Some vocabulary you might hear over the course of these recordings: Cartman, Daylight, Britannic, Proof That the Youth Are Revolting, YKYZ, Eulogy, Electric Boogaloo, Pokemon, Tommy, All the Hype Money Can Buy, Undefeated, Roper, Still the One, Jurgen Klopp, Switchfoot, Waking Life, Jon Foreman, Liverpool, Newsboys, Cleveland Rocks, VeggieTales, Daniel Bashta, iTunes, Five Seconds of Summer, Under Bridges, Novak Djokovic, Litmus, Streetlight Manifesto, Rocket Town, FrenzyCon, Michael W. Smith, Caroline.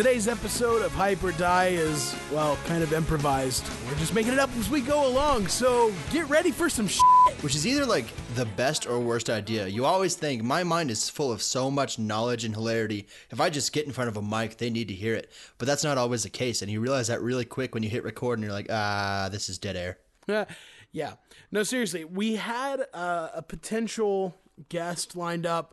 Today's episode of Hype or Die is, well, kind of improvised. We're just making it up as we go along, so get ready for some shit. Which is either, like, the best or worst idea. You always think, my mind is full of so much knowledge and hilarity. If I just get in front of a mic, they need to hear it. But that's not always the case, and you realize that really quick when you hit record, and you're like, this is dead air. Yeah. No, seriously, we had a potential guest lined up.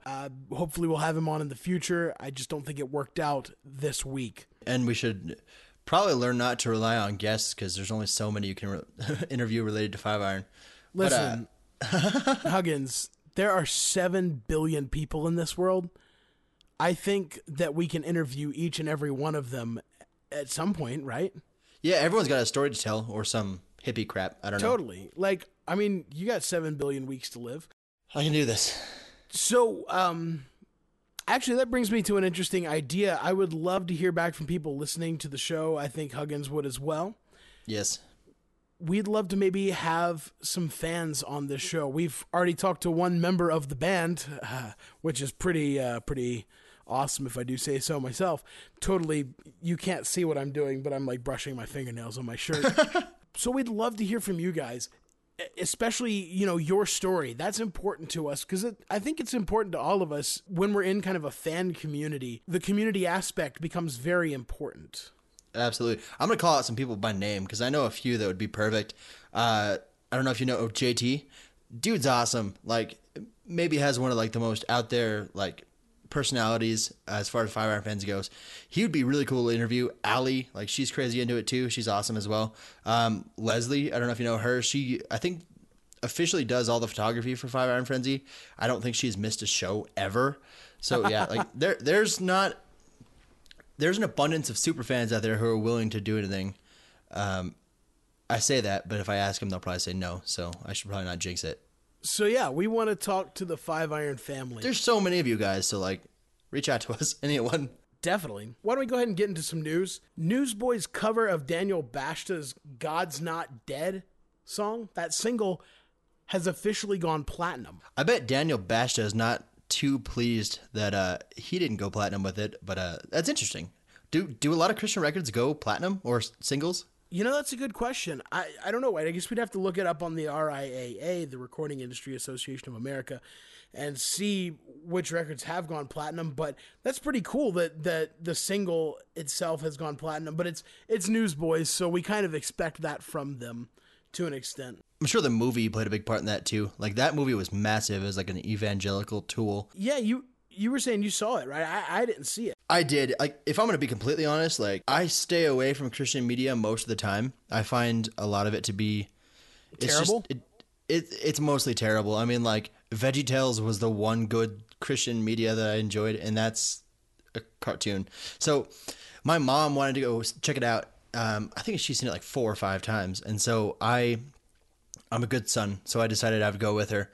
Hopefully we'll have him on in the future. I just don't think it worked out this week. And we should probably learn not to rely on guests, because there's only so many you can interview related to Five Iron. Listen, but, Huggins, there are 7 billion people in this world. I think that we can interview each and every one of them at some point, right? Yeah, everyone's got a story to tell or some hippie crap. I don't know. Totally. Like, I mean, you got 7 billion weeks to live. I can do this. So, actually, that brings me to an interesting idea. I would love to hear back from people listening to the show. I think Huggins would as well. Yes. We'd love to maybe have some fans on this show. We've already talked to one member of the band, which is pretty awesome, if I do say so myself. Totally, you can't see what I'm doing, but I'm like brushing my fingernails on my shirt. So we'd love to hear from you guys, especially, you know, your story. That's important to us, because I think it's important to all of us when we're in kind of a fan community. The community aspect becomes very important. Absolutely. I'm going to call out some people by name, because I know a few that would be perfect. I don't know if you know JT. Dude's awesome. Like, maybe has one of, like, the most out there, like, personalities as far as Five Iron fans goes. He would be really cool to interview. Allie, like, she's crazy into it, too. She's awesome as well. Leslie, I don't know if you know her. She, I think, officially does all the photography for Five Iron Frenzy. I don't think she's missed a show ever. So, yeah, like, there's not... There's an abundance of super fans out there who are willing to do anything. I say that, but if I ask them, they'll probably say no. So I should probably not jinx it. So, yeah, we want to talk to the Five Iron family. There's so many of you guys, so, like, reach out to us, anyone. Definitely. Why don't we go ahead and get into some news? Newsboys' cover of Daniel Bashta's God's Not Dead song, that single, has officially gone platinum. I bet Daniel Bashta is not too pleased that he didn't go platinum with it, but that's interesting. Do a lot of Christian records go platinum or singles? You know, that's a good question. I don't know. I guess we'd have to look it up on the RIAA, the Recording Industry Association of America, and see which records have gone platinum. But that's pretty cool that the single itself has gone platinum. But it's Newsboys, so we kind of expect that from them to an extent. I'm sure the movie played a big part in that, too. Like, that movie was massive. It was like an evangelical tool. Yeah, you were saying you saw it, right? I didn't see it. I did. Like, if I'm going to be completely honest, like, I stay away from Christian media most of the time. I find a lot of it to be... Terrible? It's mostly terrible. I mean, like, VeggieTales was the one good Christian media that I enjoyed, and that's a cartoon. So my mom wanted to go check it out. I think she's seen it like 4 or 5 times, and so I'm a good son, so I decided I would go with her.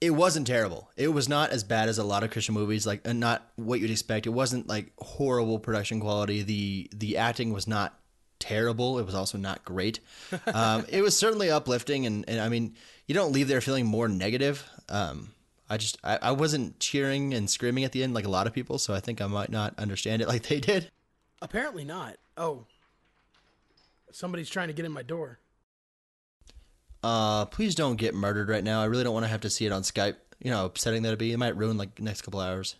It wasn't terrible. It was not as bad as a lot of Christian movies, like, and not what you'd expect. It wasn't like horrible production quality. The acting was not terrible. It was also not great. It was certainly uplifting, and I mean, you don't leave there feeling more negative. I wasn't cheering and screaming at the end like a lot of people, so I think I might not understand it like they did. Apparently not. Oh, somebody's trying to get in my door. Please don't get murdered right now. I really don't want to have to see it on Skype. You know, upsetting that'd be. It might ruin, like, the next couple hours.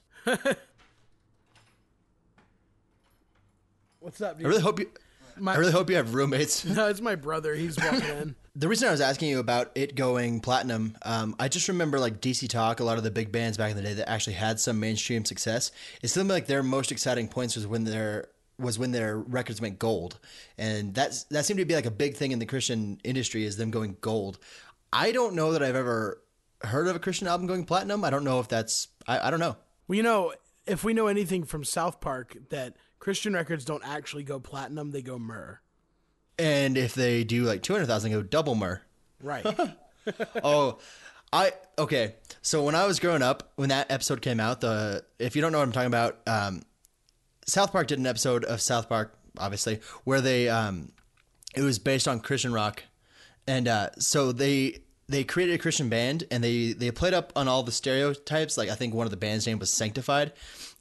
What's up, dude? I really hope you have roommates. No, it's my brother. He's walking in. The reason I was asking you about it going platinum, I just remember, like, DC Talk, a lot of the big bands back in the day that actually had some mainstream success. It's something like their most exciting points was when their records went gold. And that seemed to be like a big thing in the Christian industry, is them going gold. I don't know that I've ever heard of a Christian album going platinum. I don't know if that's... I don't know. Well, you know, if we know anything from South Park, that Christian records don't actually go platinum, they go myrrh. And if they do like 200,000, they go double myrrh. Right. Okay. So when I was growing up, when that episode came out, if you don't know what I'm talking about... South Park did an episode of South Park, obviously, where they it was based on Christian rock, and so they created a Christian band, and they played up on all the stereotypes. Like, I think one of the band's name was Sanctified,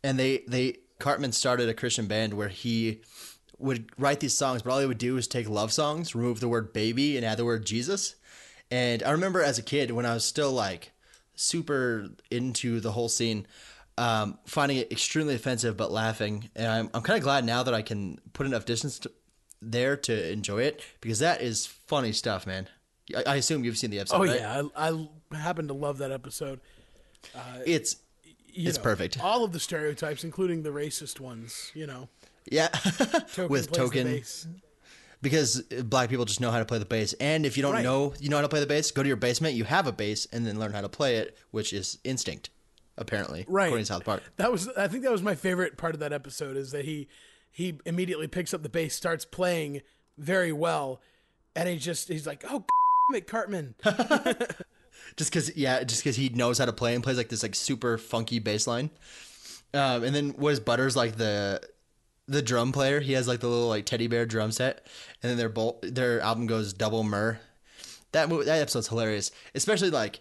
and they Cartman started a Christian band where he would write these songs, but all he would do is take love songs, remove the word baby, and add the word Jesus. And I remember as a kid, when I was still like super into the whole scene, finding it extremely offensive, but laughing. And I'm kind of glad now that I can put enough distance there to enjoy it, because that is funny stuff, man. I assume you've seen the episode. Oh, right? Yeah. I happen to love that episode. It's perfect. All of the stereotypes, including the racist ones, you know. Yeah. Token. Because black people just know how to play the bass. And if you don't know, you know how to play the bass, go to your basement, you have a bass, and then learn how to play it, which is instinct, apparently. Right. According to South Park. I think that was my favorite part of that episode, is that he immediately picks up the bass, starts playing very well, and he's like, oh, damn it, Cartman. just because he knows how to play and plays like this like super funky bass line. And then what is Butters, like the drum player? He has like the little like teddy bear drum set, and then their album goes Double Myrrh. That episode's hilarious. Especially like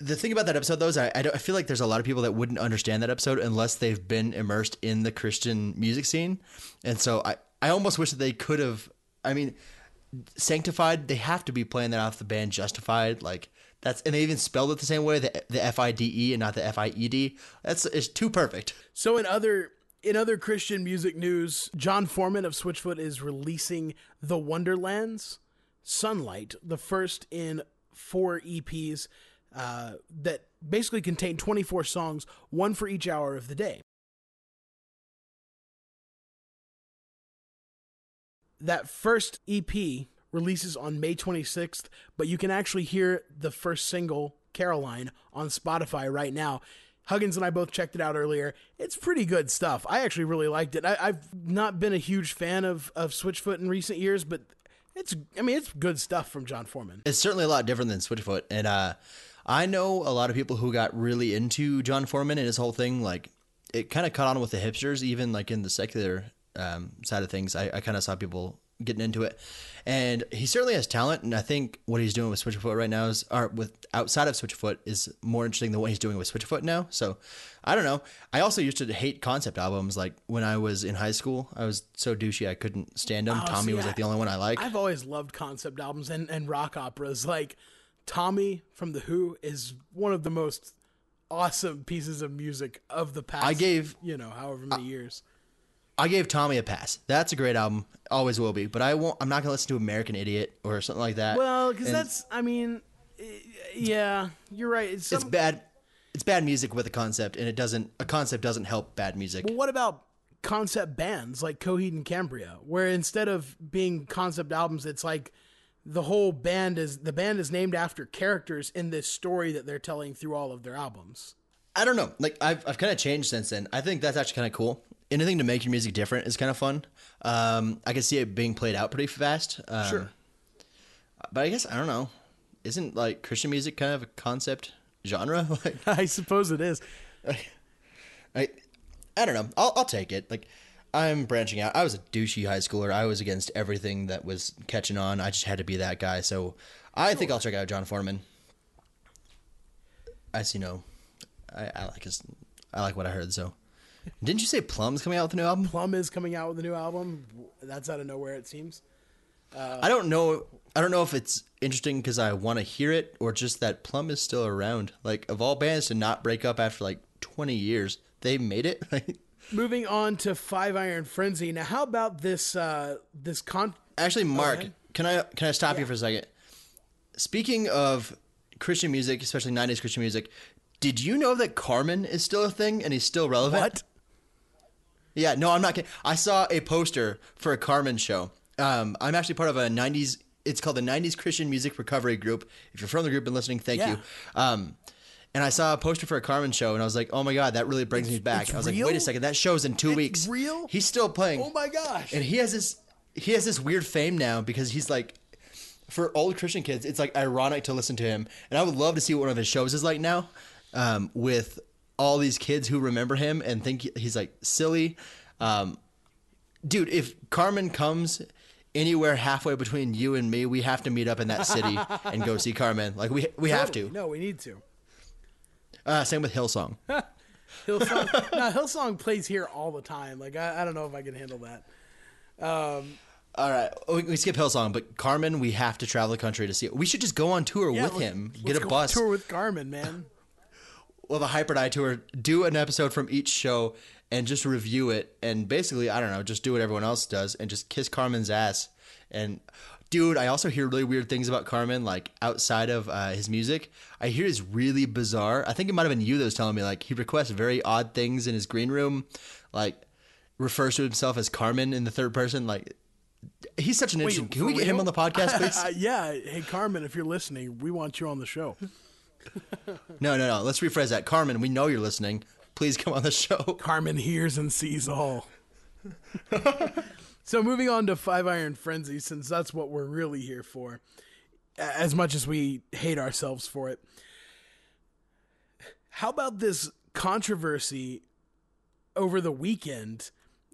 the thing about that episode though is I feel like there's a lot of people that wouldn't understand that episode unless they've been immersed in the Christian music scene. And so I almost wish that they could have, I mean, Sanctified, they have to be playing that off the band Justified, like that's, and they even spelled it the same way, the F-I-D-E and not the F-I-E-D. It's too perfect. So in other Christian music news, Jon Foreman of Switchfoot is releasing The Wonderlands, Sunlight, the first in 4 EPs that basically contain 24 songs, one for each hour of the day. That first EP releases on May 26th, but you can actually hear the first single, Caroline, on Spotify right now. Huggins and I both checked it out earlier. It's pretty good stuff. I actually really liked it. I've not been a huge fan of Switchfoot in recent years, but it's good stuff from Jon Foreman. It's certainly a lot different than Switchfoot. And I know a lot of people who got really into Jon Foreman and his whole thing. Like, it kind of caught on with the hipsters, even like in the secular side of things. I kind of saw people getting into it, and he certainly has talent. And I think what he's doing with Switchfoot right now outside of Switchfoot is more interesting than what he's doing with Switchfoot now. So I don't know. I also used to hate concept albums. Like when I was in high school, I was so douchey. I couldn't stand them. Tommy was like the only one I liked. I've always loved concept albums and rock operas. Like Tommy from The Who is one of the most awesome pieces of music of the past. However many years. I gave Tommy a pass. That's a great album. Always will be. But I'm not going to listen to American Idiot or something like that. Well, because yeah, you're right. It's bad. It's bad music with a concept, and a concept doesn't help bad music. Well, what about concept bands like Coheed and Cambria, where instead of being concept albums, it's like the band is named after characters in this story that they're telling through all of their albums. I don't know. Like I've kind of changed since then. I think that's actually kind of cool. Anything to make your music different is kind of fun. I can see it being played out pretty fast. Sure. But I guess, I don't know. Isn't like Christian music kind of a concept genre? Like, I suppose it is. I don't know. I'll take it. Like, I'm branching out. I was a douchey high schooler. I was against everything that was catching on. I just had to be that guy. So I think I'll check out Jon Foreman. I like what I heard, so. Didn't you say Plum's coming out with a new album? Plum is coming out with a new album. That's out of nowhere, it seems. I don't know if it's interesting because I want to hear it or just that Plum is still around. Like, of all bands to not break up after, like, 20 years, they made it. Moving on to Five Iron Frenzy. Now, how about this... Actually, Mark, can I stop you for a second? Speaking of Christian music, especially 90s Christian music, did you know that Carmen is still a thing and he's still relevant? What? Yeah, no, I'm not kidding. I saw a poster for a Carmen show. I'm actually part of a 90s, it's called the 90s Christian Music Recovery Group. If you're from the group and listening, thank you. And I saw a poster for a Carmen show, and I was like, oh my God, that really brings me back. I was like, wait a second, that show's in 2 weeks. It's real? He's still playing. Oh my gosh. And he has this weird fame now because he's like, for old Christian kids, it's like ironic to listen to him. And I would love to see what one of his shows is like now. With all these kids who remember him and think he's like silly. Dude, if Carmen comes anywhere halfway between you and me, we have to meet up in that city and go see Carmen. Like we have to. No, we need to. Same with Hillsong. Hillsong, no, Hillsong plays here all the time. Like, I don't know if I can handle that. All right, we skip Hillsong, but Carmen, we have to travel the country to see it. We should just go on tour with him. Get a bus. Go on tour with Carmen, man. Well, the Hyper Die Tour, do an episode from each show and just review it. And basically, I don't know, just do what everyone else does and just kiss Carmen's ass. And, dude, I also hear really weird things about Carmen, like, outside of his music. I hear it's really bizarre. I think it might have been you that was telling me, like, he requests very odd things in his green room, like, refers to himself as Carmen in the third person. Like, he's such an interesting... Can we get him on the podcast, please? Yeah. Hey, Carmen, if you're listening, we want you on the show. No. Let's rephrase that. Carmen, we know you're listening. Please come on the show. Carmen hears and sees all. So moving on to Five Iron Frenzy, since that's what we're really here for, as much as we hate ourselves for it. How about this controversy over the weekend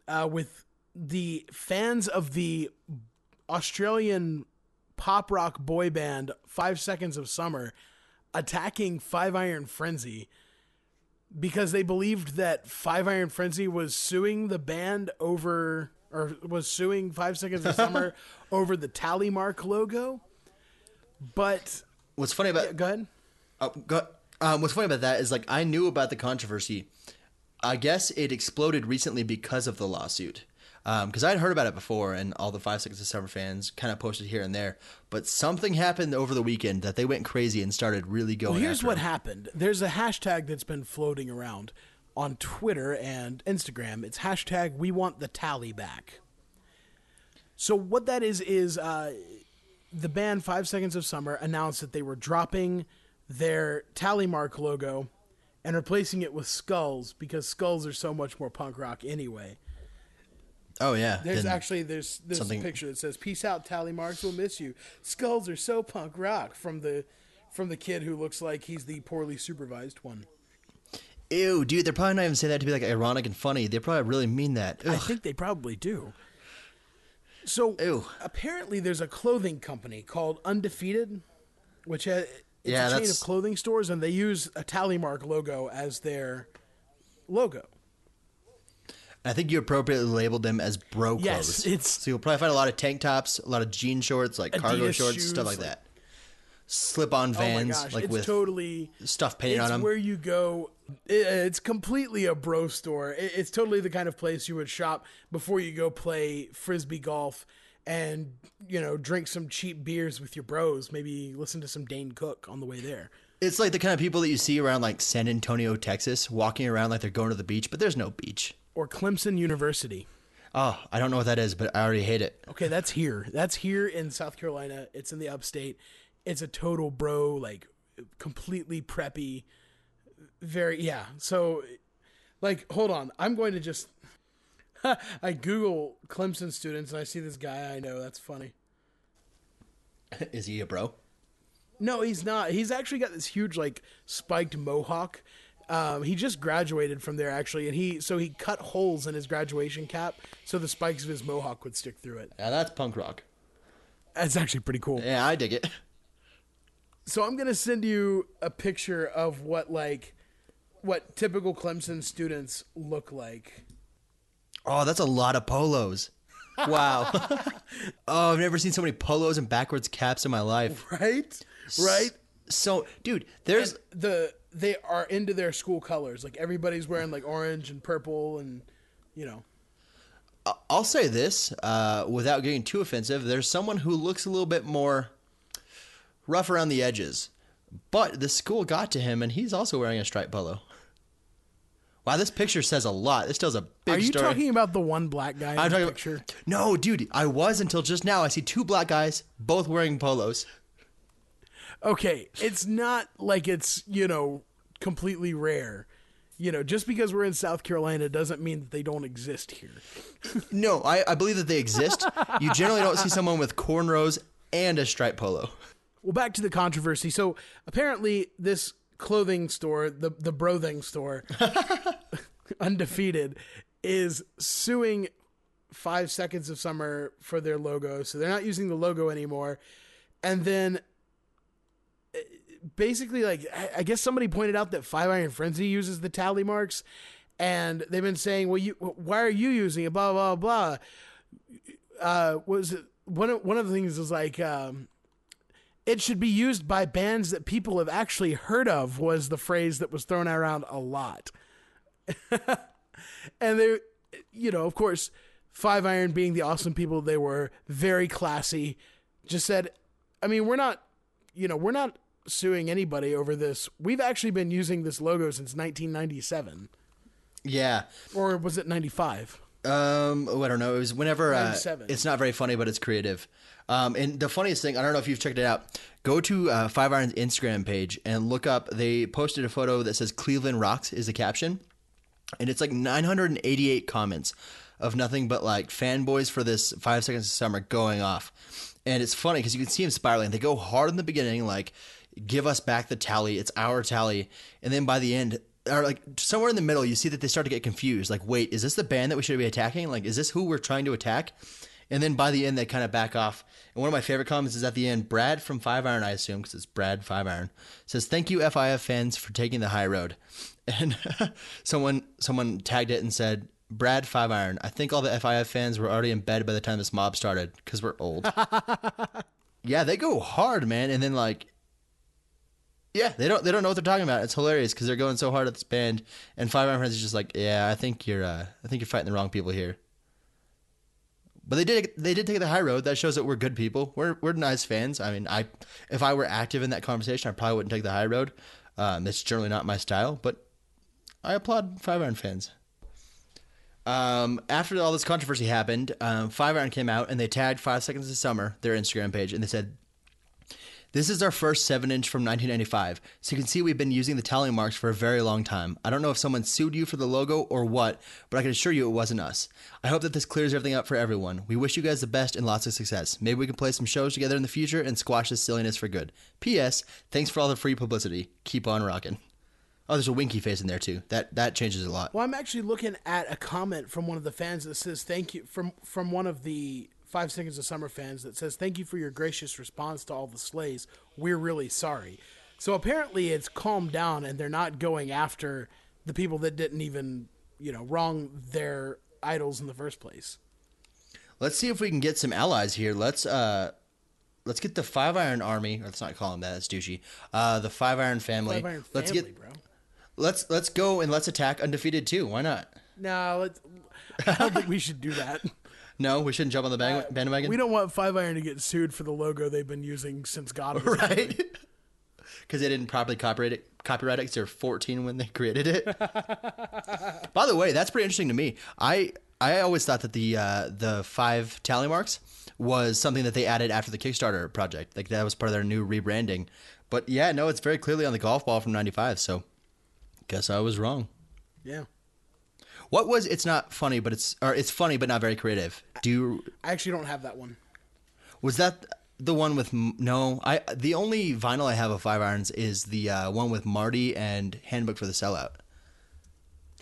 with the fans of the Australian pop rock boy band 5 Seconds of Summer attacking Five Iron Frenzy because they believed that Five Iron Frenzy was suing the band over... or was suing 5 Seconds of Summer over the tally mark logo. But what's funny about... Yeah, go ahead. What's funny about that is, like, I knew about the controversy. I guess it exploded recently because of the lawsuit. Because I'd heard about it before, and all the 5 Seconds of Summer fans kind of posted here and there. But something happened over the weekend that they went crazy and started really going after. Well, here's what happened. There's a hashtag that's been floating around on Twitter and Instagram. It's hashtag we want the tally back. So what that is the band 5 Seconds of Summer announced that they were dropping their tally mark logo and replacing it with skulls because skulls are so much more punk rock anyway. Oh yeah. There's something... a picture that says, "Peace out, tally marks, we'll miss you. Skulls are so punk rock," from the kid who looks like he's the poorly supervised one. Ew, dude, they're probably not even saying that to be, like, ironic and funny. They probably really mean that. Ugh. I think they probably do. So, ew. Apparently there's a clothing company called Undefeated, which has a chain of clothing stores, and they use a tally mark logo as their logo. I think you appropriately labeled them as bro clothes. Yes, so you'll probably find a lot of tank tops, a lot of jean shorts, like Adidas cargo shorts, shoes, stuff like that. Slip-on Vans, like with totally, stuff painted on them. It's where you go. It's completely a bro store. It's totally the kind of place you would shop before you go play frisbee golf and, you know, drink some cheap beers with your bros. Maybe listen to some Dane Cook on the way there. It's like the kind of people that you see around, like, San Antonio, Texas, walking around like they're going to the beach, but there's no beach. Or Clemson University. Oh, I don't know what that is, but I already hate it. Okay, that's here. That's here in South Carolina. It's in the upstate. It's a total bro, like, completely preppy, very, yeah. So, like, hold on. I'm going to just, I Google Clemson students, and I see this guy I know. That's funny. Is he a bro? No, he's not. He's actually got this huge, like, spiked mohawk. He just graduated from there, actually, and he cut holes in his graduation cap so the spikes of his mohawk would stick through it. Yeah, that's punk rock. That's actually pretty cool. Yeah, I dig it. So I'm going to send you a picture of what typical Clemson students look like. Oh, that's a lot of polos. Wow. Oh, I've never seen so many polos and backwards caps in my life. Right? So, dude, there's... They are into their school colors. Like, everybody's wearing, like, orange and purple and, you know... I'll say this, without getting too offensive, there's someone who looks a little bit more rough around the edges, but the school got to him, and he's also wearing a striped polo. Wow, this picture says a lot. This tells a big story. Are you talking about the one black guy in the picture? No, dude, I was until just now. I see two black guys, both wearing polos. Okay, it's not like it's, you know, completely rare. You know, just because we're in South Carolina doesn't mean that they don't exist here. No, I believe that they exist. You generally don't see someone with cornrows and a striped polo. Well, back to the controversy. So apparently this clothing store, the brothing store, Undefeated, is suing 5 Seconds of Summer for their logo. So they're not using the logo anymore. And then basically like, I guess somebody pointed out that Five Iron Frenzy uses the tally marks, and they've been saying, well, why are you using it? Blah, blah, blah. One of the things was like, it should be used by bands that people have actually heard of, was the phrase that was thrown around a lot. And they, you know, of course, Five Iron being the awesome people they were, very classy, just said, I mean, we're not suing anybody over this. We've actually been using this logo since 1997. Yeah. Or was it 95? I don't know. It was whenever, it's not very funny, but it's creative. And the funniest thing, I don't know if you've checked it out, go to Five Iron's Instagram page and look up, they posted a photo that says Cleveland Rocks is the caption. And it's like 988 comments of nothing but like fanboys for this 5 Seconds of Summer going off. And it's funny because you can see them spiraling. They go hard in the beginning, like, give us back the tally. It's our tally. And then by the end, or like somewhere in the middle, you see that they start to get confused. Like, wait, is this the band that we should be attacking? Like, is this who we're trying to attack? And then by the end, they kind of back off. And one of my favorite comments is at the end, Brad from Five Iron, I assume, because it's Brad Five Iron, says, "Thank you, FIF fans, for taking the high road." And someone tagged it and said, "Brad Five Iron, I think all the FIF fans were already in bed by the time this mob started, because we're old." Yeah, they go hard, man. And then like, yeah, they don't know what they're talking about. It's hilarious because they're going so hard at this band, and Five Iron Friends is just like, yeah, I think you're fighting the wrong people here. But they did take the high road. That shows that we're good people. We're nice fans. I mean, if I were active in that conversation, I probably wouldn't take the high road. That's generally not my style, but I applaud Five Iron fans. After all this controversy happened, Five Iron came out and they tagged 5 Seconds of Summer, their Instagram page, and they said, "This is our first 7-inch from 1995, so you can see we've been using the tally marks for a very long time. I don't know if someone sued you for the logo or what, but I can assure you it wasn't us. I hope that this clears everything up for everyone. We wish you guys the best and lots of success. Maybe we can play some shows together in the future and squash this silliness for good. P.S. Thanks for all the free publicity. Keep on rocking." Oh, there's a winky face in there too. That changes a lot. Well, I'm actually looking at a comment from one of the fans that says, "Thank you," from one of the 5 Seconds of Summer fans that says, "Thank you for your gracious response to all the slays. We're really sorry." So apparently it's calmed down and they're not going after the people that didn't even, wrong their idols in the first place. Let's see if we can get some allies here. Let's get the Five Iron Army. Let's not call them that. That's douchey. The Five Iron family. Five Iron family, let's get, bro. Let's go and let's attack Undefeated too. Why not? No, I don't think we should do that. No, we shouldn't jump on the bandwagon. We don't want Five Iron to get sued for the logo they've been using since God was right. Because they didn't properly copyright it. They're 14 when they created it. By the way, that's pretty interesting to me. I always thought that the five tally marks was something that they added after the Kickstarter project. Like that was part of their new rebranding. But yeah, no, it's very clearly on the golf ball from '95. So. Guess I was wrong. Yeah. What was It's Not Funny, but it's funny, but not very creative? I actually don't have that one. Was that the one with, the only vinyl I have of Five Irons is the one with Marty and Handbook for the Sellout.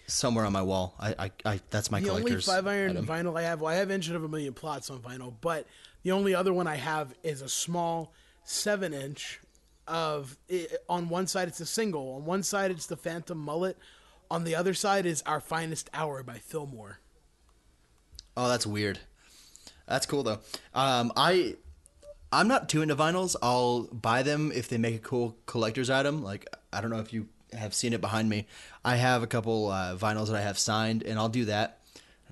Somewhere on my wall. I that's my collector's. The only Five Iron item. Vinyl I have, well, I have Engine of a Million Plots on vinyl, but the only other one I have is a small 7-inch. On one side it's a single, on one side it's the Phantom Mullet, on the other side is Our Finest Hour by Fillmore. Oh, that's weird. That's cool though. I'm not too into vinyls. I'll buy them if they make a cool collector's item. Like, I don't know if you have seen it behind me. I have a couple vinyls that I have signed, and I'll do that.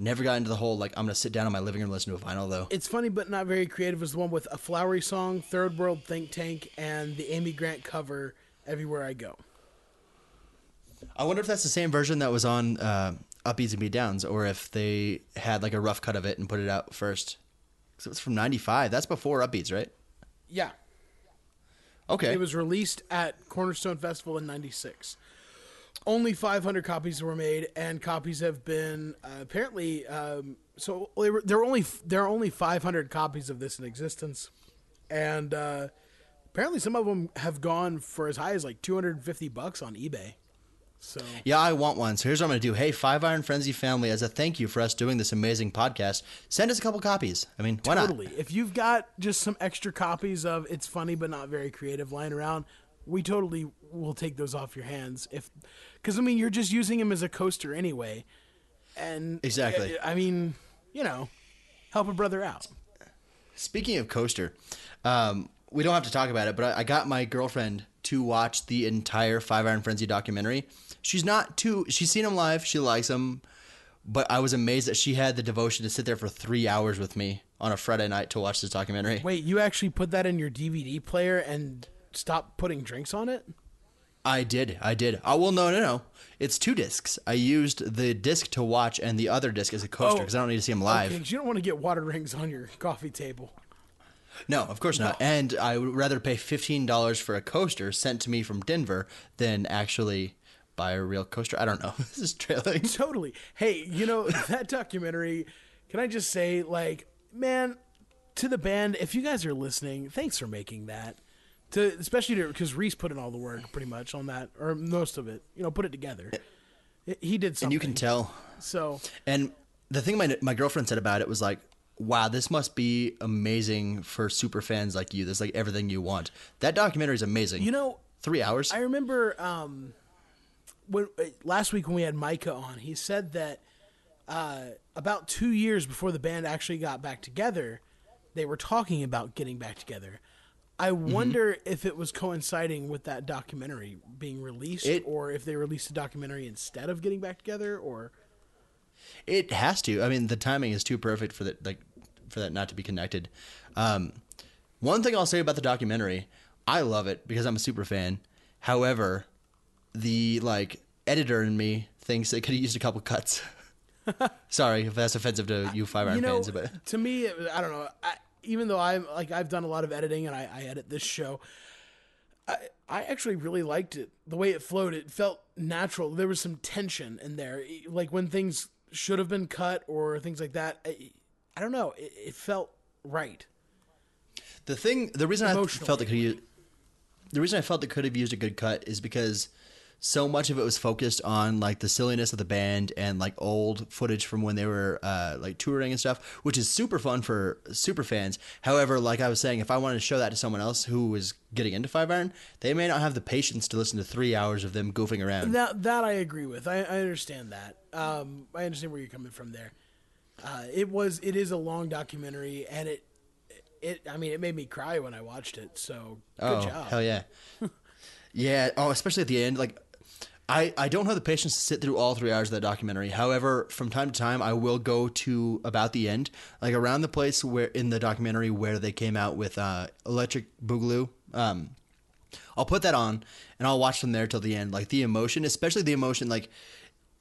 Never got into the whole, like, I'm going to sit down in my living room and listen to a vinyl, though. It's Funny But Not Very Creative is the one with a Flowery Song, Third World Think Tank, and the Amy Grant cover, Everywhere I Go. I wonder if that's the same version that was on Upbeats and Beatdowns, or if they had, like, a rough cut of it and put it out first. Because it was from 95. That's before Upbeats, right? Yeah. Okay. It was released at Cornerstone Festival in 96. Only 500 copies were made, and copies have been apparently. So there are only 500 copies of this in existence, and apparently some of them have gone for as high as like $250 on eBay. So yeah, I want one. So here's what I'm gonna do. Hey, Five Iron Frenzy family, as a thank you for us doing this amazing podcast, send us a couple copies. I mean, why not? Totally. If you've got just some extra copies of It's Funny But Not Very Creative lying around, we totally will take those off your hands if, because I mean you're just using him as a coaster anyway, and exactly. I mean, you know, help a brother out. Speaking of coaster, we don't have to talk about it, but I got my girlfriend to watch the entire Five Iron Frenzy documentary. She's not too. She's seen him live. She likes him. But I was amazed that she had the devotion to sit there for 3 hours with me on a Friday night to watch this documentary. Wait, you actually put that in your DVD player and stopped putting drinks on it? I did. Oh, well, no. It's 2 discs. I used the disc to watch and the other disc as a coaster because I don't need to see him live. Okay, 'cause you don't want to get water rings on your coffee table. No, of course not. And I would rather pay $15 for a coaster sent to me from Denver than actually buy a real coaster. I don't know. This is trailing. Totally. Hey, you know, that documentary, can I just say, like, man, to the band, if you guys are listening, thanks for making that. Especially because Reese put in all the work pretty much on that, or most of it, you know, put it together. He did something. And you can tell. So. And the thing my girlfriend said about it was like, wow, this must be amazing for super fans like you. There's like everything you want. That documentary is amazing. You know, 3 hours. I remember last week when we had Micah on, he said that about 2 years before the band actually got back together, they were talking about getting back together. I wonder if it was coinciding with that documentary being released, or if they released a documentary instead of getting back together, or. It has to. I mean, the timing is too perfect for that. Like. For that not to be connected. One thing I'll say about the documentary, I love it because I'm a super fan. However, the editor in me thinks they could have used a couple cuts. Sorry if that's offensive to you Five Iron fans, but to me, I don't know. Even though I'm I've done a lot of editing and I edit this show, I actually really liked it. The way it flowed, it felt natural. There was some tension in there, like when things should have been cut or things like that. I don't know. It felt right. The reason I felt they could have used a good cut is because so much of it was focused on the silliness of the band and old footage from when they were touring and stuff, which is super fun for super fans. However, like I was saying, if I wanted to show that to someone else who was getting into Five Iron, they may not have the patience to listen to 3 hours of them goofing around. That I agree with. I understand that. I understand where you're coming from there. It is a long documentary, and it made me cry when I watched it. So good job. Hell yeah. Yeah. Oh, especially at the end, I don't have the patience to sit through all 3 hours of that documentary. However, from time to time, I will go to about the end, around the place where in the documentary where they came out with, Electric Boogaloo. I'll put that on and I'll watch from there till the end. The emotion, especially the emotion,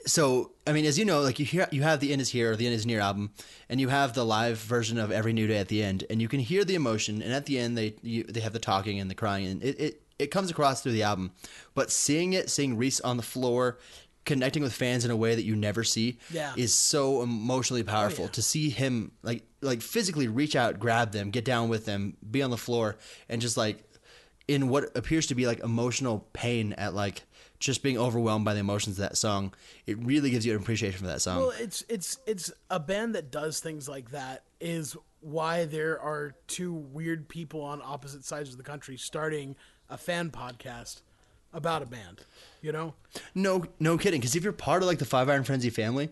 so, I mean, as you know, you have the End Is Here or the End Is Near album, and you have the live version of Every New Day at the end, and you can hear the emotion, and at the end they have the talking and the crying, and it comes across through the album. But seeing Reese on the floor, connecting with fans in a way that you never see is so emotionally powerful. Oh, yeah. To see him, physically reach out, grab them, get down with them, be on the floor, and just, in what appears to be, emotional pain at, just being overwhelmed by the emotions of that song. It really gives you an appreciation for that song. Well, it's a band that does things like that is why there are 2 weird people on opposite sides of the country starting a fan podcast about a band, you know? No kidding. 'Cause if you're part of the Five Iron Frenzy family,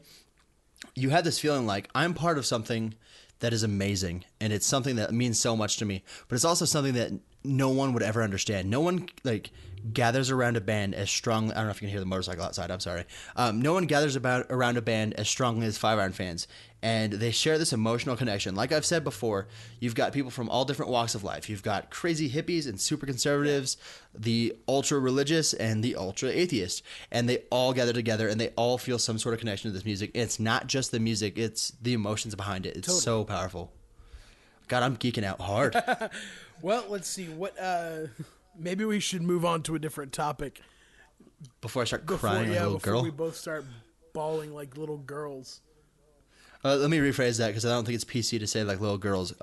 you have this feeling I'm part of something that is amazing, and it's something that means so much to me, but it's also something that no one would ever understand. No one gathers around a band as strongly. I don't know if you can hear the motorcycle outside. I'm sorry. No one gathers around a band as strongly as Five Iron fans, and they share this emotional connection. Like I've said before, you've got people from all different walks of life. You've got crazy hippies and super conservatives, the ultra religious and the ultra atheist, and they all gather together and they all feel some sort of connection to this music. And it's not just the music; it's the emotions behind it. It's totally. So powerful. God, I'm geeking out hard. Well, let's see what. Maybe we should move on to a different topic. Before I start crying like a little girl? Before we both start bawling like little girls. Let me rephrase that because I don't think it's PC to say little girls.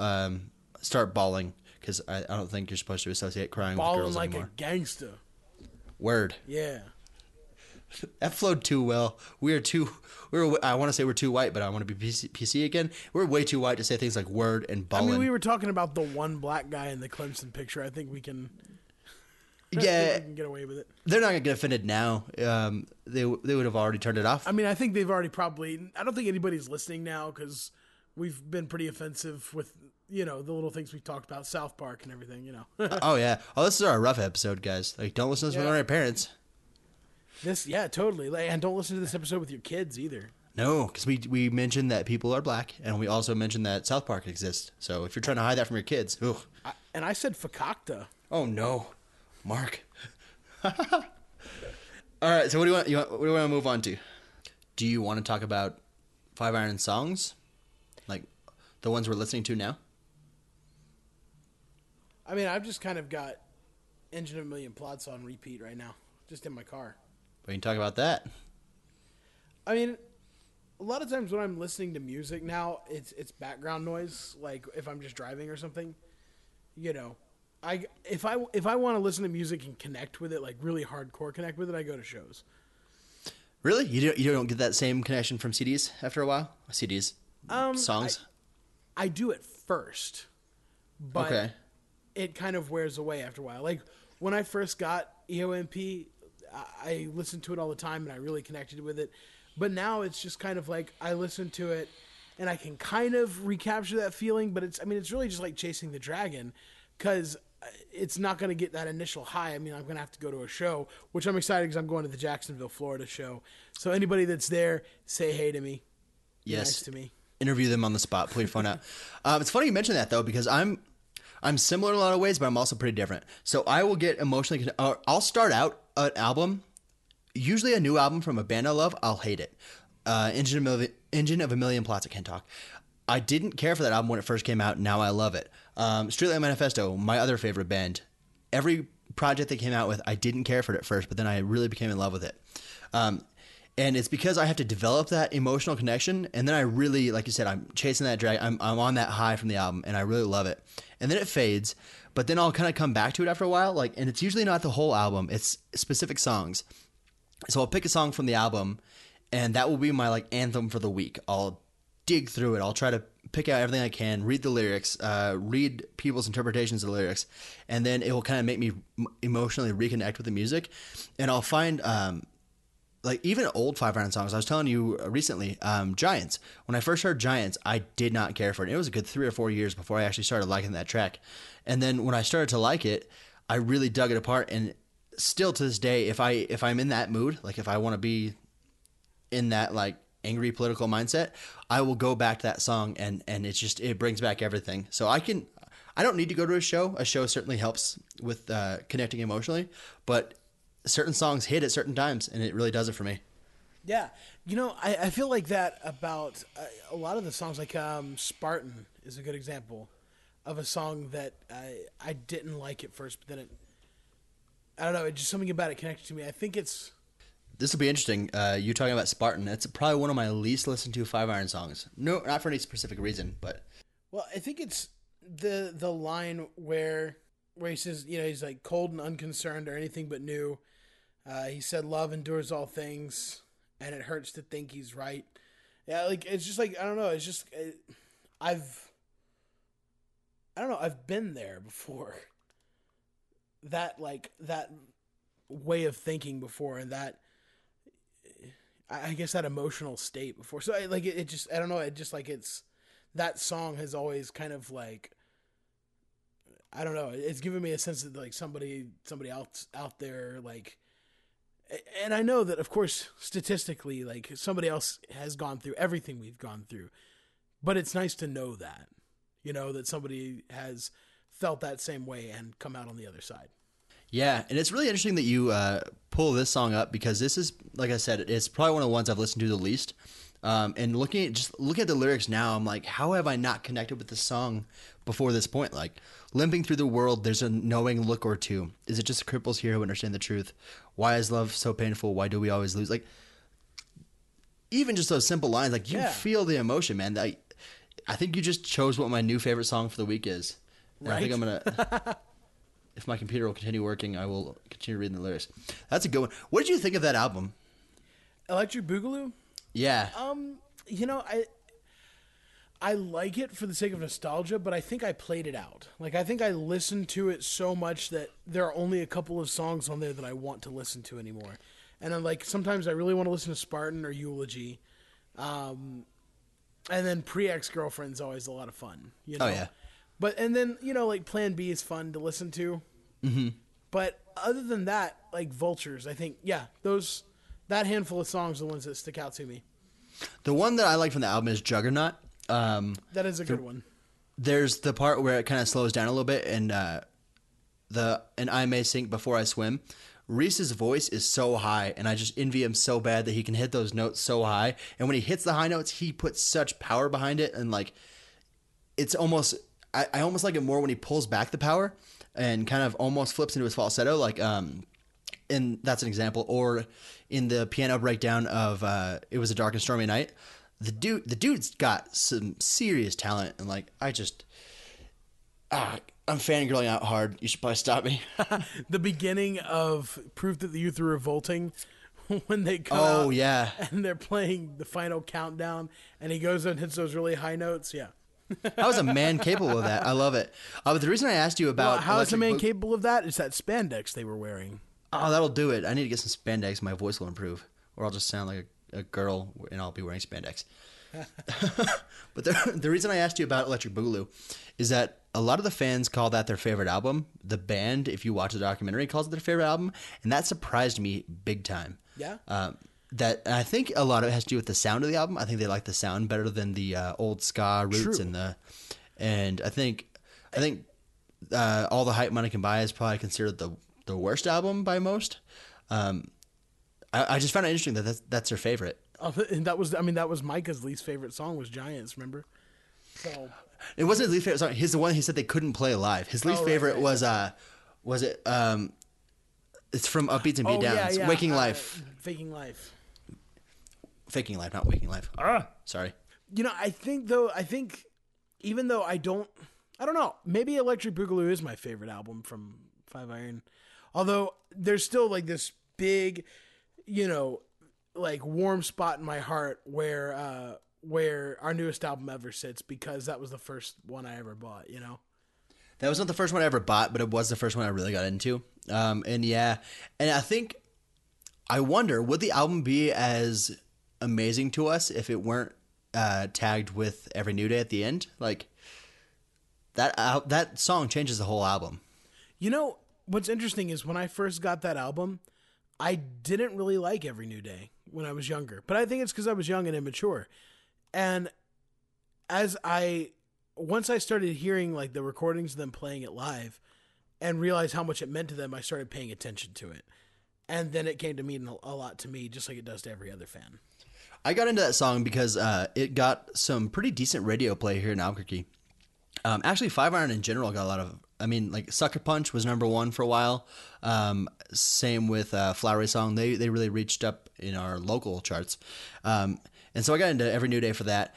Start bawling because I don't think you're supposed to associate crying with girls anymore. Bawling like a gangster. Word. Yeah. That flowed too well. I want to say we're too white, but I want to be PC again. We're way too white to say things like word and ballin'. I mean, we were talking about the one black guy in the Clemson picture. I think we can... Yeah, they can get away with it. They're not gonna get offended now. They would have already turned it off. I mean, I think they've already probably. I don't think anybody's listening now because we've been pretty offensive with, you know, the little things we've talked about, South Park and everything. You know. Oh yeah. Oh, this is our rough episode, guys. Like, don't listen to this with our parents. This, yeah, totally. Like, and don't listen to this episode with your kids either. No, because we mentioned that people are black, and we also mentioned that South Park exists. So if you're trying to hide that from your kids, ugh. I said fakakta. Oh no. Mark. All right, so what do you want to move on to? Do you want to talk about Five Iron songs? Like the ones we're listening to now? I mean, I've just kind of got Engine of a Million Plots on repeat right now, just in my car. We can talk about that. I mean, a lot of times when I'm listening to music now, it's background noise, like if I'm just driving or something, you know. If I want to listen to music and connect with it, like really hardcore connect with it, I go to shows. Really? You don't get that same connection from CDs after a while? CDs? Songs? I do at first. But it kind of wears away after a while. Like when I first got EOMP, I listened to it all the time and I really connected with it. But now it's just kind of like I listen to it and I can kind of recapture that feeling, but it's really just like chasing the dragon, because it's not going to get that initial high. I mean, I'm going to have to go to a show, which I'm excited because I'm going to the Jacksonville, Florida show. So anybody that's there, say hey to me. Yes. Be nice to me. Interview them on the spot. Pull your phone out. It's funny you mention that, though, because I'm similar in a lot of ways, but I'm also pretty different. So I will get emotionally – I'll start out an album, usually a new album from a band I love. I'll hate it. Engine of a Million Plots. I can't talk. I didn't care for that album when it first came out. Now I love it. Streetlight Manifesto, my other favorite band. Every project they came out with, I didn't care for it at first, but then I really became in love with it. And it's because I have to develop that emotional connection, and then I really, like you said, I'm chasing that drag. I'm on that high from the album, and I really love it. And then it fades, but then I'll kind of come back to it after a while. Like, and it's usually not the whole album. It's specific songs. So I'll pick a song from the album, and that will be my like anthem for the week. I'll dig through it. I'll try to pick out everything I can, read the lyrics, read people's interpretations of the lyrics, and then it will kind of make me emotionally reconnect with the music. And I'll find like even old Five Iron songs. I was telling you recently, Giants. When I first heard Giants, I did not care for it. It was a good 3 or 4 years before I actually started liking that track. And then when I started to like it, I really dug it apart. And still to this day, if I'm in that mood, like if I want to be in that like angry political mindset, I will go back to that song and it's just, it brings back everything. So I don't need to go to a show. A show certainly helps with connecting emotionally, but certain songs hit at certain times and it really does it for me. Yeah. You know, I feel like that about a lot of the songs, like Spartan is a good example of a song that I didn't like at first, but then I don't know, it's just something about it connected to me. I think it's, this will be interesting. You talking about Spartan. It's probably one of my least listened to Five Iron songs. No, not for any specific reason, but. Well, I think it's the line where he says, you know, he's like cold and unconcerned or anything but new. He said, love endures all things and it hurts to think he's right. Yeah. Like, it's just like, I don't know. It's just, I don't know. I've been there before. That way of thinking before, and that, I guess, that emotional state before. So like, it just, I don't know. It just like, it's, that song has always kind of like, I don't know. It's given me a sense of like somebody else out there. Like, and I know that of course, statistically, like somebody else has gone through everything we've gone through, but it's nice to know that, you know, that somebody has felt that same way and come out on the other side. Yeah, and it's really interesting that you pull this song up, because this is, like I said, it's probably one of the ones I've listened to the least. And looking at the lyrics now, I'm like, how have I not connected with this song before this point? Like, limping through the world, there's a knowing look or two. Is it just cripples here who understand the truth? Why is love so painful? Why do we always lose? Like, even just those simple lines, like, you feel the emotion, man. I think you just chose what my new favorite song for the week is. Right? I think I'm going to... If my computer will continue working, I will continue reading the lyrics. That's a good one. What did you think of that album? Electric Boogaloo? Yeah. You know, I I like it for the sake of nostalgia, but I think I played it out. Like, I think I listened to it so much that there are only a couple of songs on there that I want to listen to anymore. And I'm like, sometimes I really want to listen to Spartan or Eulogy. And then Pre-Ex-Girlfriend's always a lot of fun, you know? Oh, yeah. But, and then, you know, like, Plan B is fun to listen to. Mm-hmm. But other than that, like, Vultures, I think, yeah, those, that handful of songs are the ones that stick out to me. The one that I like from the album is Juggernaut. That is a good one. There's the part where it kind of slows down a little bit, and and I May Sink Before I Swim. Reese's voice is so high, and I just envy him so bad that he can hit those notes so high. And when he hits the high notes, he puts such power behind it, and like it's almost I almost like it more when he pulls back the power and kind of almost flips into his falsetto, like and that's an example. Or in the piano breakdown of It Was a Dark and Stormy Night. The dude's got some serious talent, and like I just I'm fangirling out hard. You should probably stop me. The beginning of Proof That the Youth Are Revolting, when they come out and they're playing the final countdown, and he goes and hits those really high notes. Yeah. How is a man capable of that? I love it. But the reason I asked you about how is a man capable of that is that spandex they were wearing. Oh, that'll do it. I need to get some spandex. My voice will improve, or I'll just sound like a girl, and I'll be wearing spandex. But the reason I asked you about Electric Boogaloo is that a lot of the fans call that their favorite album. The band, if you watch the documentary, calls it their favorite album, and that surprised me big time. Yeah. And I think a lot of it has to do with the sound of the album. I think they like the sound better than the old ska roots. True. And I think All the Hype Money Can Buy is probably considered the worst album by most. I just found it interesting that that's their favorite. And that was Micah's least favorite song was Giants, remember? So it wasn't his least favorite song. He's the one he said they couldn't play live. His least favorite was it's from Upbeats and Beatdowns. Yeah. Waking Life. Faking Life, not Waking Life. Sorry. You know, I think even though I don't know, maybe Electric Boogaloo is my favorite album from Five Iron. Although there's still like this big, you know, like warm spot in my heart where our newest album ever sits, because that was the first one I ever bought, you know? That was not the first one I ever bought, but it was the first one I really got into. And I think, I wonder, would the album be as amazing to us if it weren't tagged with Every New Day at the end? Like, that song changes the whole album. You know, what's interesting is when I first got that album, I didn't really like Every New Day when I was younger, but I think it's because I was young and immature. And once I started hearing like the recordings of them playing it live and realized how much it meant to them, I started paying attention to it. And then it came to mean a lot to me, just like it does to every other fan. I got into that song because it got some pretty decent radio play here in Albuquerque. Actually, Five Iron in general got a lot of, Sucker Punch was number one for a while. Same with Flowery Song. They really reached up in our local charts. And so I got into Every New Day for that.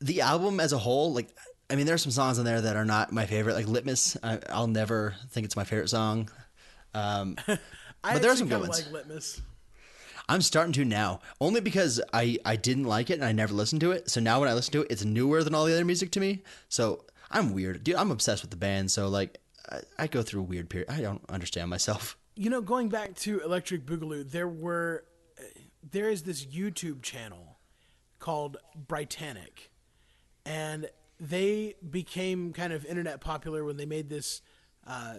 The album as a whole, there are some songs on there that are not my favorite. Like Litmus, I'll never think it's my favorite song. But there are some good ones. I like Litmus. I'm starting to now, only because I didn't like it and I never listened to it. So now when I listen to it, it's newer than all the other music to me. So I'm weird. Dude, I'm obsessed with the band. So like I go through a weird period. I don't understand myself. You know, going back to Electric Boogaloo, there is this YouTube channel called Britannic, and they became kind of internet popular when they made this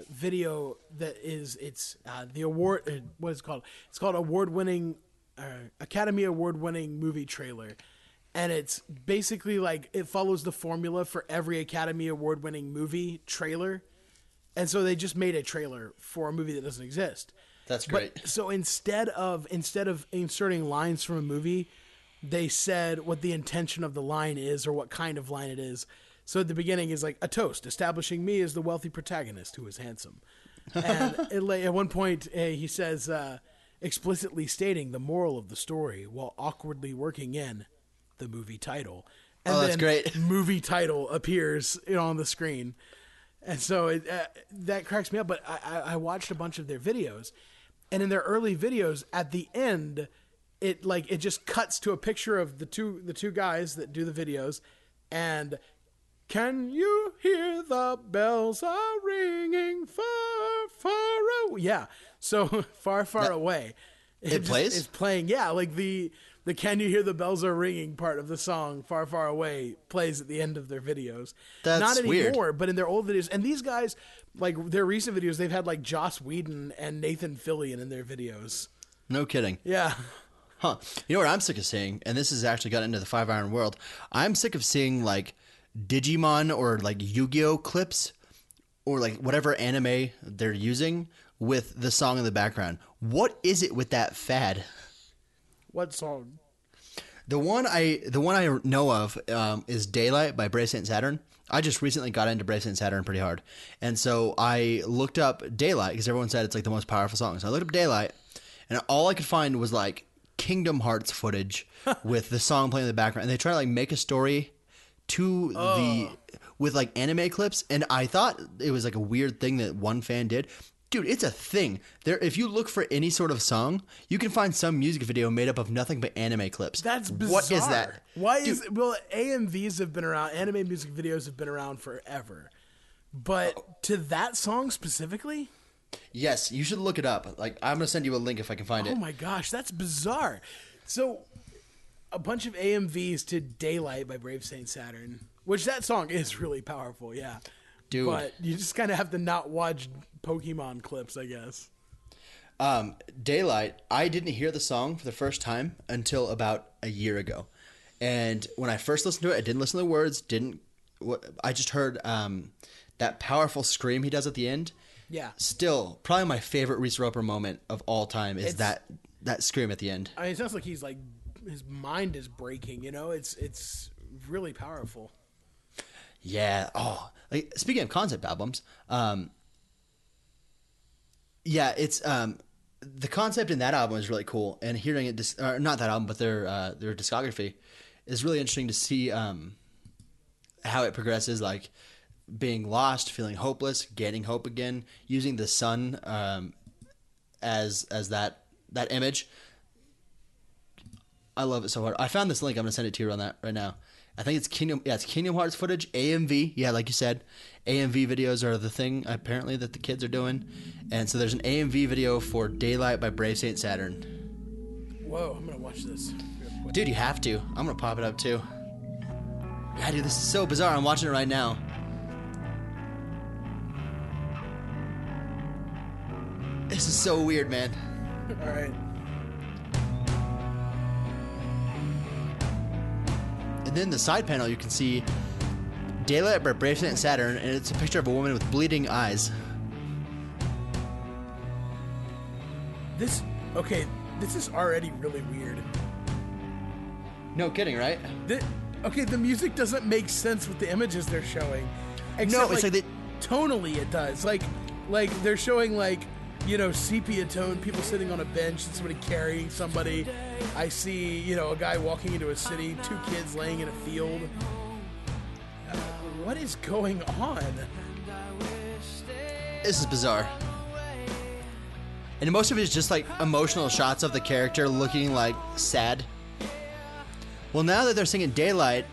video that is it's called award-winning Academy Award-winning movie trailer, and it's basically like it follows the formula for every Academy Award-winning movie trailer, and so they just made a trailer for a movie that doesn't exist. That's great. But, so instead of inserting lines from a movie, they said what the intention of the line is or what kind of line it is. So at the beginning is like a toast, establishing me as the wealthy protagonist who is handsome. And at one point he says, explicitly stating the moral of the story while awkwardly working in the movie title. And that's great. Movie title appears on the screen. And so that cracks me up. But I watched a bunch of their videos. And in their early videos, at the end, it just cuts to a picture of the two guys that do the videos And can you hear the bells are ringing far, far away? Yeah, so far, far away. It plays? It's playing, yeah, like the can you hear the bells are ringing part of the song, Far, Far Away, plays at the end of their videos. That's not anymore, weird. But in their old videos. And these guys, like their recent videos, they've had like Joss Whedon and Nathan Fillion in their videos. No kidding. Yeah. Huh. You know what I'm sick of seeing? And this has actually gotten into the Five Iron world. I'm sick of seeing like Digimon or like Yu-Gi-Oh clips or like whatever anime they're using with the song in the background. What is it with that fad? What song? The one I know of is Daylight by Brave Saint Saturn. I just recently got into Brave Saint Saturn pretty hard. And so I looked up Daylight because everyone said it's like the most powerful song. So I looked up Daylight and all I could find was like Kingdom Hearts footage with the song playing in the background. And they try to like make a story to with like anime clips. And I thought it was like a weird thing that one fan did. Dude, it's a thing. There, if you look for any sort of song, you can find some music video made up of nothing but anime clips. That's bizarre. What is that? Why is it? Well, AMVs have been around. Anime music videos have been around forever. But to that song specifically? Yes, you should look it up. Like, I'm going to send you a link if I can find it. Oh, my gosh. That's bizarre. So a bunch of AMVs to Daylight by Brave Saint Saturn, which that song is really powerful, yeah. Dude. But you just kind of have to not watch Pokemon clips, I guess. Daylight, I didn't hear the song for the first time until about a year ago. And when I first listened to it, I didn't listen to the words. I just heard that powerful scream he does at the end. Yeah. Still, probably my favorite Reese Roper moment of all time is that scream at the end. I mean, it sounds like he's like his mind is breaking, you know? It's really powerful. Yeah. Oh, like, speaking of concept albums, it's the concept in that album is really cool, and hearing it, not that album, but their discography is really interesting to see how it progresses, like being lost, feeling hopeless, gaining hope again, using the sun as that image. I love it so hard. I found this link. I'm gonna send it to you on that right now. I think it's Kingdom Hearts footage, AMV. Yeah, like you said, AMV videos are the thing, apparently, that the kids are doing. And so there's an AMV video for Daylight by Brave Saint Saturn. Whoa, I'm going to watch this. Dude, you have to. I'm going to pop it up, too. Yeah, dude, this is so bizarre. I'm watching it right now. This is so weird, man. All right. And then the side panel, you can see Daylight by Brave Saint Saturn, and it's a picture of a woman with bleeding eyes. This is already really weird. No kidding, right? The music doesn't make sense with the images they're showing. Except, no, it's like tonally it does. Like they're showing like, you know, sepia tone, people sitting on a bench, and somebody carrying somebody. I see, you know, a guy walking into a city, two kids laying in a field. What is going on? This is bizarre. And most of it is just like emotional shots of the character looking like sad. Well, now that they're singing Daylight,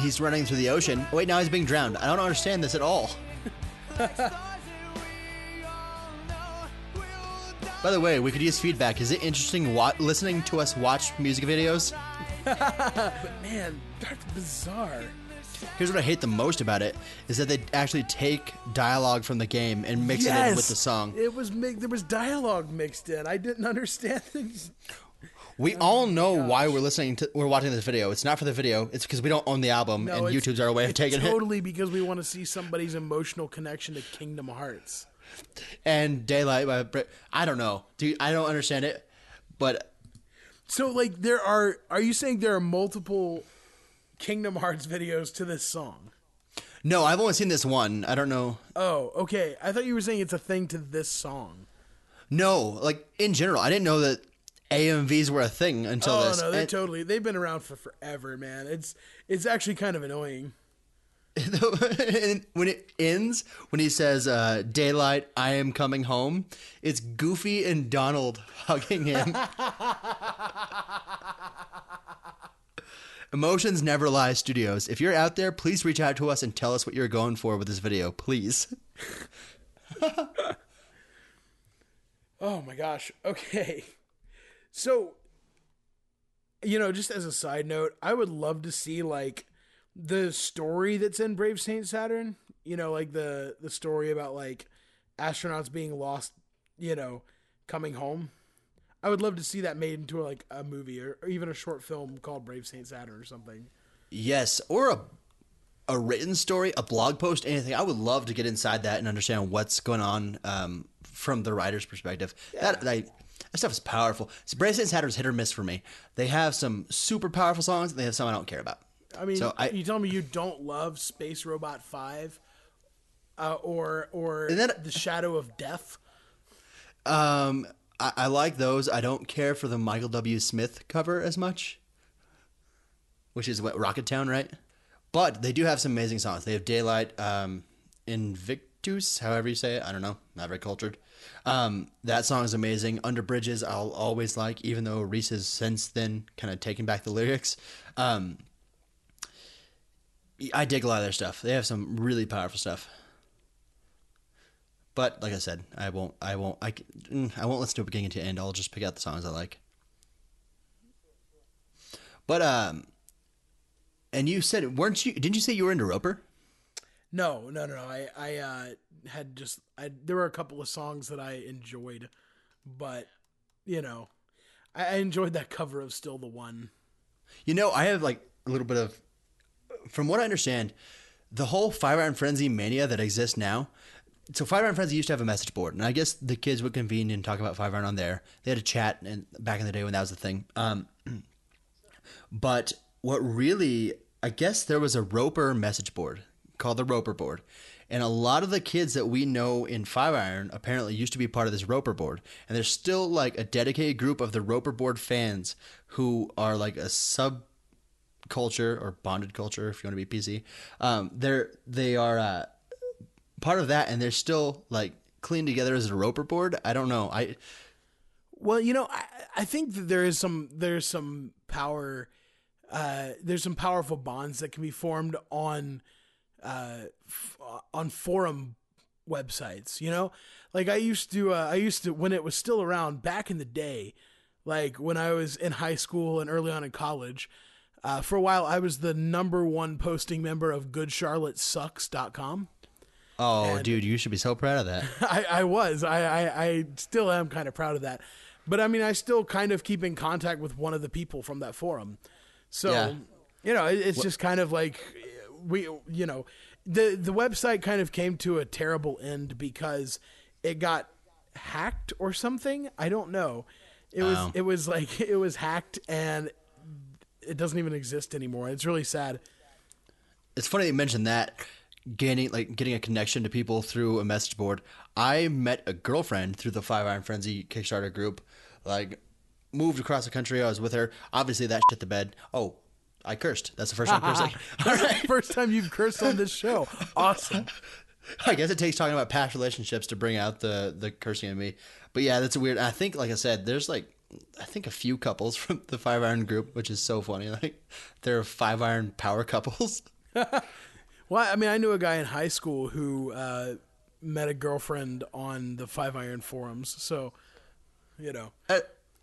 he's running through the ocean. Wait, now he's being drowned. I don't understand this at all. By the way, we could use feedback. Is it interesting listening to us watch music videos? But man, that's bizarre. Here's what I hate the most about it, is that they actually take dialogue from the game and mix it in with the song. It was there was dialogue mixed in. I didn't understand things. We all know why we're watching this video. It's not for the video. It's because we don't own the album, and YouTube's our way of taking it. Totally because we want to see somebody's emotional connection to Kingdom Hearts. And Daylight by, I don't know, dude, I don't understand it, but so like are you saying there are multiple Kingdom Hearts videos to this song? No, I've only seen this one. I don't know. Oh, okay. I thought you were saying it's a thing to this song. No, like in general, I didn't know that AMVs were a thing until this. Oh no, they've been around for forever, man. It's actually kind of annoying. And when it ends, when he says, Daylight, I am coming home, it's Goofy and Donald hugging him. Emotions never lie, studios. If you're out there, please reach out to us and tell us what you're going for with this video, please. Oh my gosh. Okay. So, you know, just as a side note, I would love to see like the story that's in Brave Saint Saturn, you know, like the story about like astronauts being lost, you know, coming home. I would love to see that made into like a movie or even a short film called Brave Saint Saturn or something. Yes. Or a written story, a blog post, anything. I would love to get inside that and understand what's going on from the writer's perspective. Yeah. That stuff is powerful. So Brave Saint Saturn is hit or miss for me. They have some super powerful songs and they have some I don't care about. I mean, so you tell me you don't love Space Robot 5 or then, The Shadow of Death? I like those. I don't care for the Michael W. Smith cover as much, which is what, Rocket Town, right? But they do have some amazing songs. They have Daylight, Invictus, however you say it. I don't know. Not very cultured. That song is amazing. Under Bridges, I'll always like, even though Reese has since then kind of taken back the lyrics. I dig a lot of their stuff. They have some really powerful stuff. But like I said, I won't listen to a beginning to end. I'll just pick out the songs I like. But and you said, didn't you say you were into Roper? No. There were a couple of songs that I enjoyed, but you know, I enjoyed that cover of Still the One. You know, I have like a little bit of, from what I understand, the whole Five Iron Frenzy mania that exists now. So Five Iron Frenzy used to have a message board, and I guess the kids would convene and talk about Five Iron on there. They had a chat and back in the day when that was the thing. But what really, I guess there was a Roper message board called the Roper board. And a lot of the kids that we know in Five Iron apparently used to be part of this Roper board. And there's still like a dedicated group of the Roper board fans who are like a subculture or bonded culture, if you want to be PC. They are part of that, and they're still like clean together as a Roper board. I don't know. I think that there's some power. There's some powerful bonds that can be formed on forum websites. You know, like I used to when it was still around back in the day, like when I was in high school and early on in college. For a while, I was the number one posting member of GoodCharlotteSucks.com. Oh, and dude, you should be so proud of that. I was. I still am kind of proud of that. But, I mean, I still kind of keep in contact with one of the people from that forum. So, yeah. You know, it's just kind of like we, you know, the website kind of came to a terrible end because it got hacked or something. I don't know. It was hacked, and it doesn't even exist anymore. It's really sad. It's funny you mentioned that. Getting a connection to people through a message board. I met a girlfriend through the Five Iron Frenzy Kickstarter group. Like, moved across the country. I was with her. Obviously, that shit the bed. Oh, I cursed. That's the first time cursing. All right. The first time you've cursed on this show. Awesome. I guess it takes talking about past relationships to bring out the cursing in me. But yeah, that's weird. I think, like I said, there's like, I think a few couples from the Five Iron group, which is so funny. Like, there are Five Iron power couples. Well, I mean, I knew a guy in high school who met a girlfriend on the Five Iron forums. So, you know.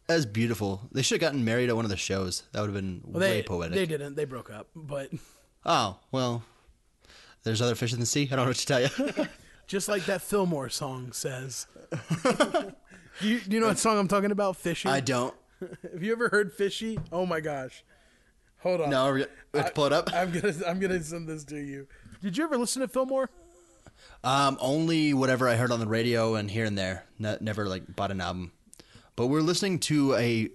That's beautiful. They should have gotten married at one of the shows. That would have been way poetic. They didn't. They broke up. But oh, well, there's other fish in the sea. I don't know what to tell you. Just like that Fillmore song says. Do you know what song I'm talking about? Fishy? I don't. Have you ever heard Fishy? Oh, my gosh. Hold on. No, we have to pull it up. I'm gonna send this to you. Did you ever listen to Fillmore? Only whatever I heard on the radio and here and there. Never like bought an album. But we're listening to a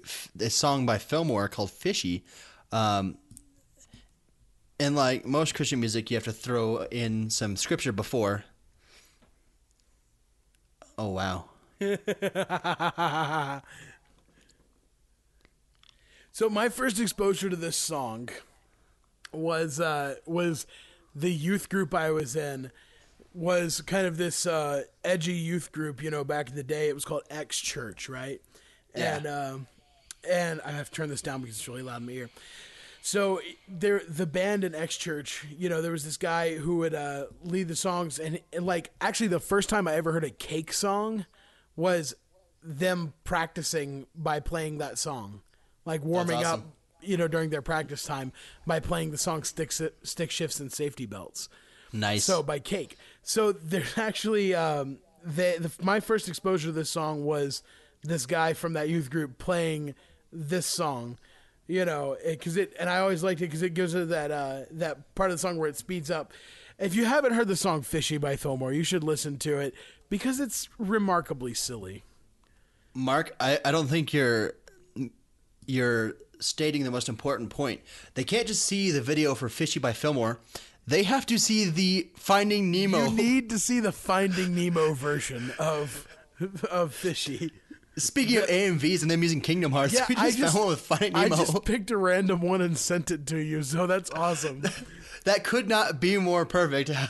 song by Fillmore called "Fishy," and like most Christian music, you have to throw in some scripture before. Oh wow. So my first exposure to this song was the youth group I was in, was kind of this edgy youth group, you know, back in the day. It was called X Church, right? Yeah. And I have to turn this down because it's really loud in my ear. So there, the band in X Church, you know, there was this guy who would lead the songs, and like actually the first time I ever heard a Cake song was them practicing by playing that song, like warming up, you know, during their practice time by playing the song Stick Shifts and Safety Belts. Nice. So by Cake. So there's actually my first exposure to this song was this guy from that youth group playing this song. You know, and I always liked it because it gives her that part of the song where it speeds up. If you haven't heard the song Fishy by Fillmore, you should listen to it because it's remarkably silly. Mark, I don't think you're stating the most important point. They can't just see the video for Fishy by Fillmore. They have to see the Finding Nemo. You need to see the Finding Nemo version of Fishy. Speaking of AMVs and them using Kingdom Hearts, yeah, we just found one with Finding Nemo. I just picked a random one and sent it to you, so that's awesome. That could not be more perfect. Sorry,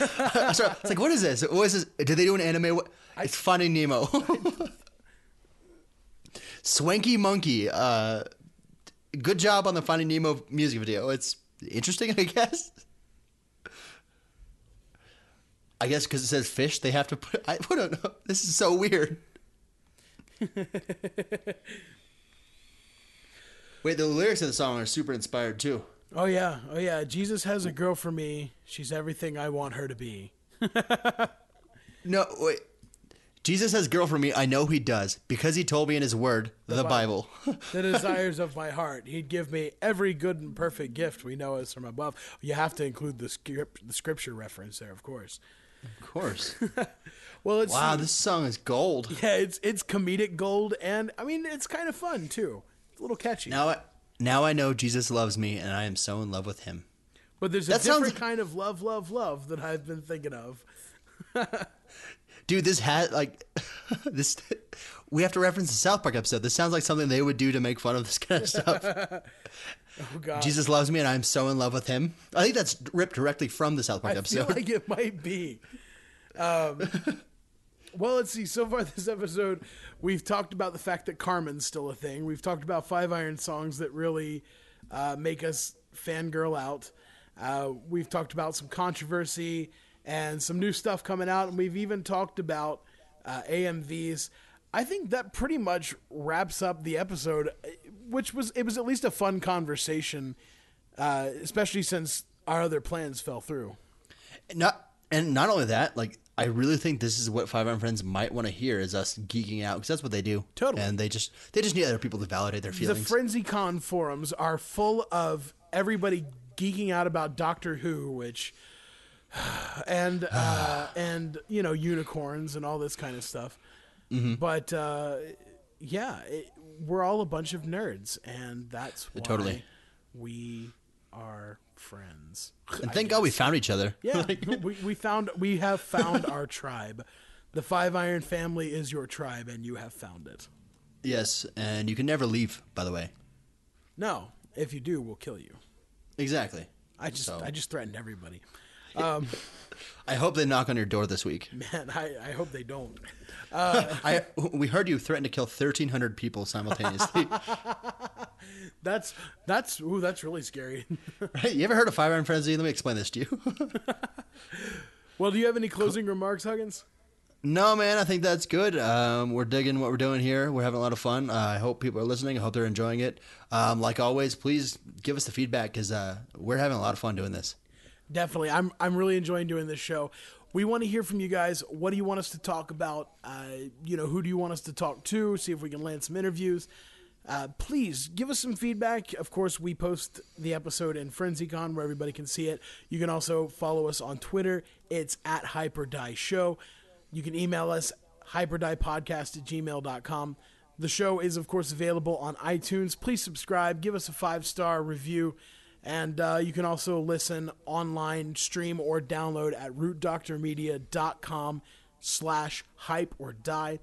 it's like, what is this? What is this? Did they do an anime? It's Finding Nemo. Swanky Monkey. Good job on the Finding Nemo music video. It's interesting, I guess. I guess because it says fish, they have to put... I don't know. This is so weird. Wait, the lyrics of the song are super inspired too. Oh yeah. Jesus has a girl for me. She's everything I want her to be. No, wait. Jesus has a girl for me. I know he does because he told me in his word, the Bible. The desires of my heart. He'd give me every good and perfect gift we know is from above. You have to include the scripture reference there, of course. Of course. Well, wow, this song is gold. Yeah, it's comedic gold, and I mean, it's kind of fun too. It's a little catchy. Now I know Jesus loves me, and I am so in love with him. But there's a different kind of love that I've been thinking of. Dude, this hat like this. We have to reference the South Park episode. This sounds like something they would do to make fun of this kind of stuff. Oh, God. Jesus loves me, and I'm so in love with him. I think that's ripped directly from the South Park episode. I feel like it might be. Well, let's see. So far this episode, we've talked about the fact that Carmen's still a thing. We've talked about Five Iron songs that really make us fangirl out. We've talked about some controversy and some new stuff coming out, and we've even talked about AMVs. I think that pretty much wraps up the episode, which was at least a fun conversation, especially since our other plans fell through. And not only that, like I really think this is what Five Iron Friends might want to hear is us geeking out because that's what they do. Totally. And they just need other people to validate their feelings. The FrenzyCon forums are full of everybody geeking out about Doctor Who, and you know, unicorns and all this kind of stuff. Mm-hmm. But, yeah, we're all a bunch of nerds, and that's why we are friends. And thank God we found each other. Yeah, we have found our tribe. The Five Iron family is your tribe, and you have found it. Yes, and you can never leave, by the way. No, if you do, we'll kill you. Exactly. I just threatened everybody. I hope they knock on your door this week. Man, I hope they don't. We heard you threaten to kill 1,300 people simultaneously. That's really scary. Right? You ever heard of Five Iron Frenzy? Let me explain this to you. Well, do you have any closing remarks, Huggins? No, man. I think that's good. We're digging what we're doing here. We're having a lot of fun. I hope people are listening. I hope they're enjoying it. Like always, please give us the feedback because we're having a lot of fun doing this. Definitely. I'm really enjoying doing this show. We want to hear from you guys. What do you want us to talk about? You know, who do you want us to talk to? See if we can land some interviews. Please give us some feedback. Of course, we post the episode in FrenzyCon where everybody can see it. You can also follow us on Twitter. It's @HyperDieShow. You can email us hyperdiepodcast@gmail.com. The show is, of course, available on iTunes. Please subscribe. Give us a 5-star review. And you can also listen online, stream, or download at rootdoctormedia.com/hype or die.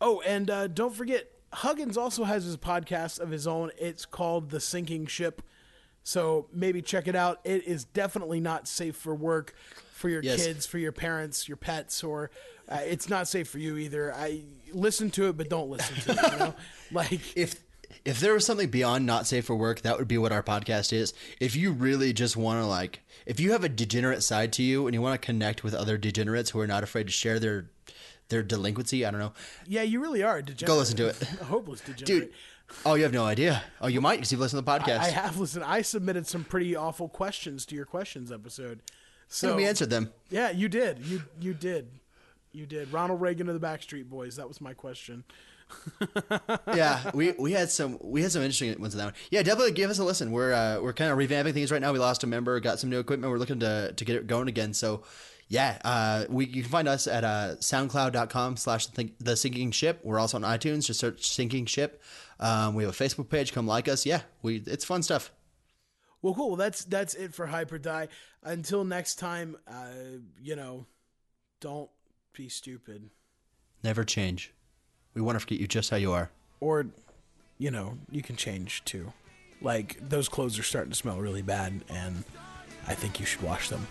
And don't forget, Huggins also has his podcast of his own. It's called The Sinking Ship. So maybe check it out. It is definitely not safe for work, for your kids, for your parents, your pets, or... it's not safe for you either. Listen to it, but don't listen to it. You know? Like... If if there was something beyond not safe for work, that would be what our podcast is. If you really just want to, like, if you have a degenerate side to you and you want to connect with other degenerates who are not afraid to share their delinquency, I don't know. Yeah, you really are a degenerate. Go listen to it. A hopeless degenerate. Dude. Oh, you have no idea. Oh, you might, because you've listened to the podcast. I have listened. I submitted some pretty awful questions to your questions episode. So and we answered them. Yeah, you did. You did. Ronald Reagan of the Backstreet Boys. That was my question. Yeah, we had some interesting ones in that one. Yeah, definitely give us a listen. We're kind of revamping things right now. We lost a member, got some new equipment. We're looking to get it going again. So yeah, you can find us at soundcloud.com/thesinking ship. We're also on iTunes. Just search Sinking Ship. We have a Facebook page. Come like us. Yeah, it's fun stuff. Well, cool. That's it for Hyper Die. Until next time, don't be stupid. Never change. We want to forget you just how you are. Or, you can change too. Like, those clothes are starting to smell really bad, and I think you should wash them.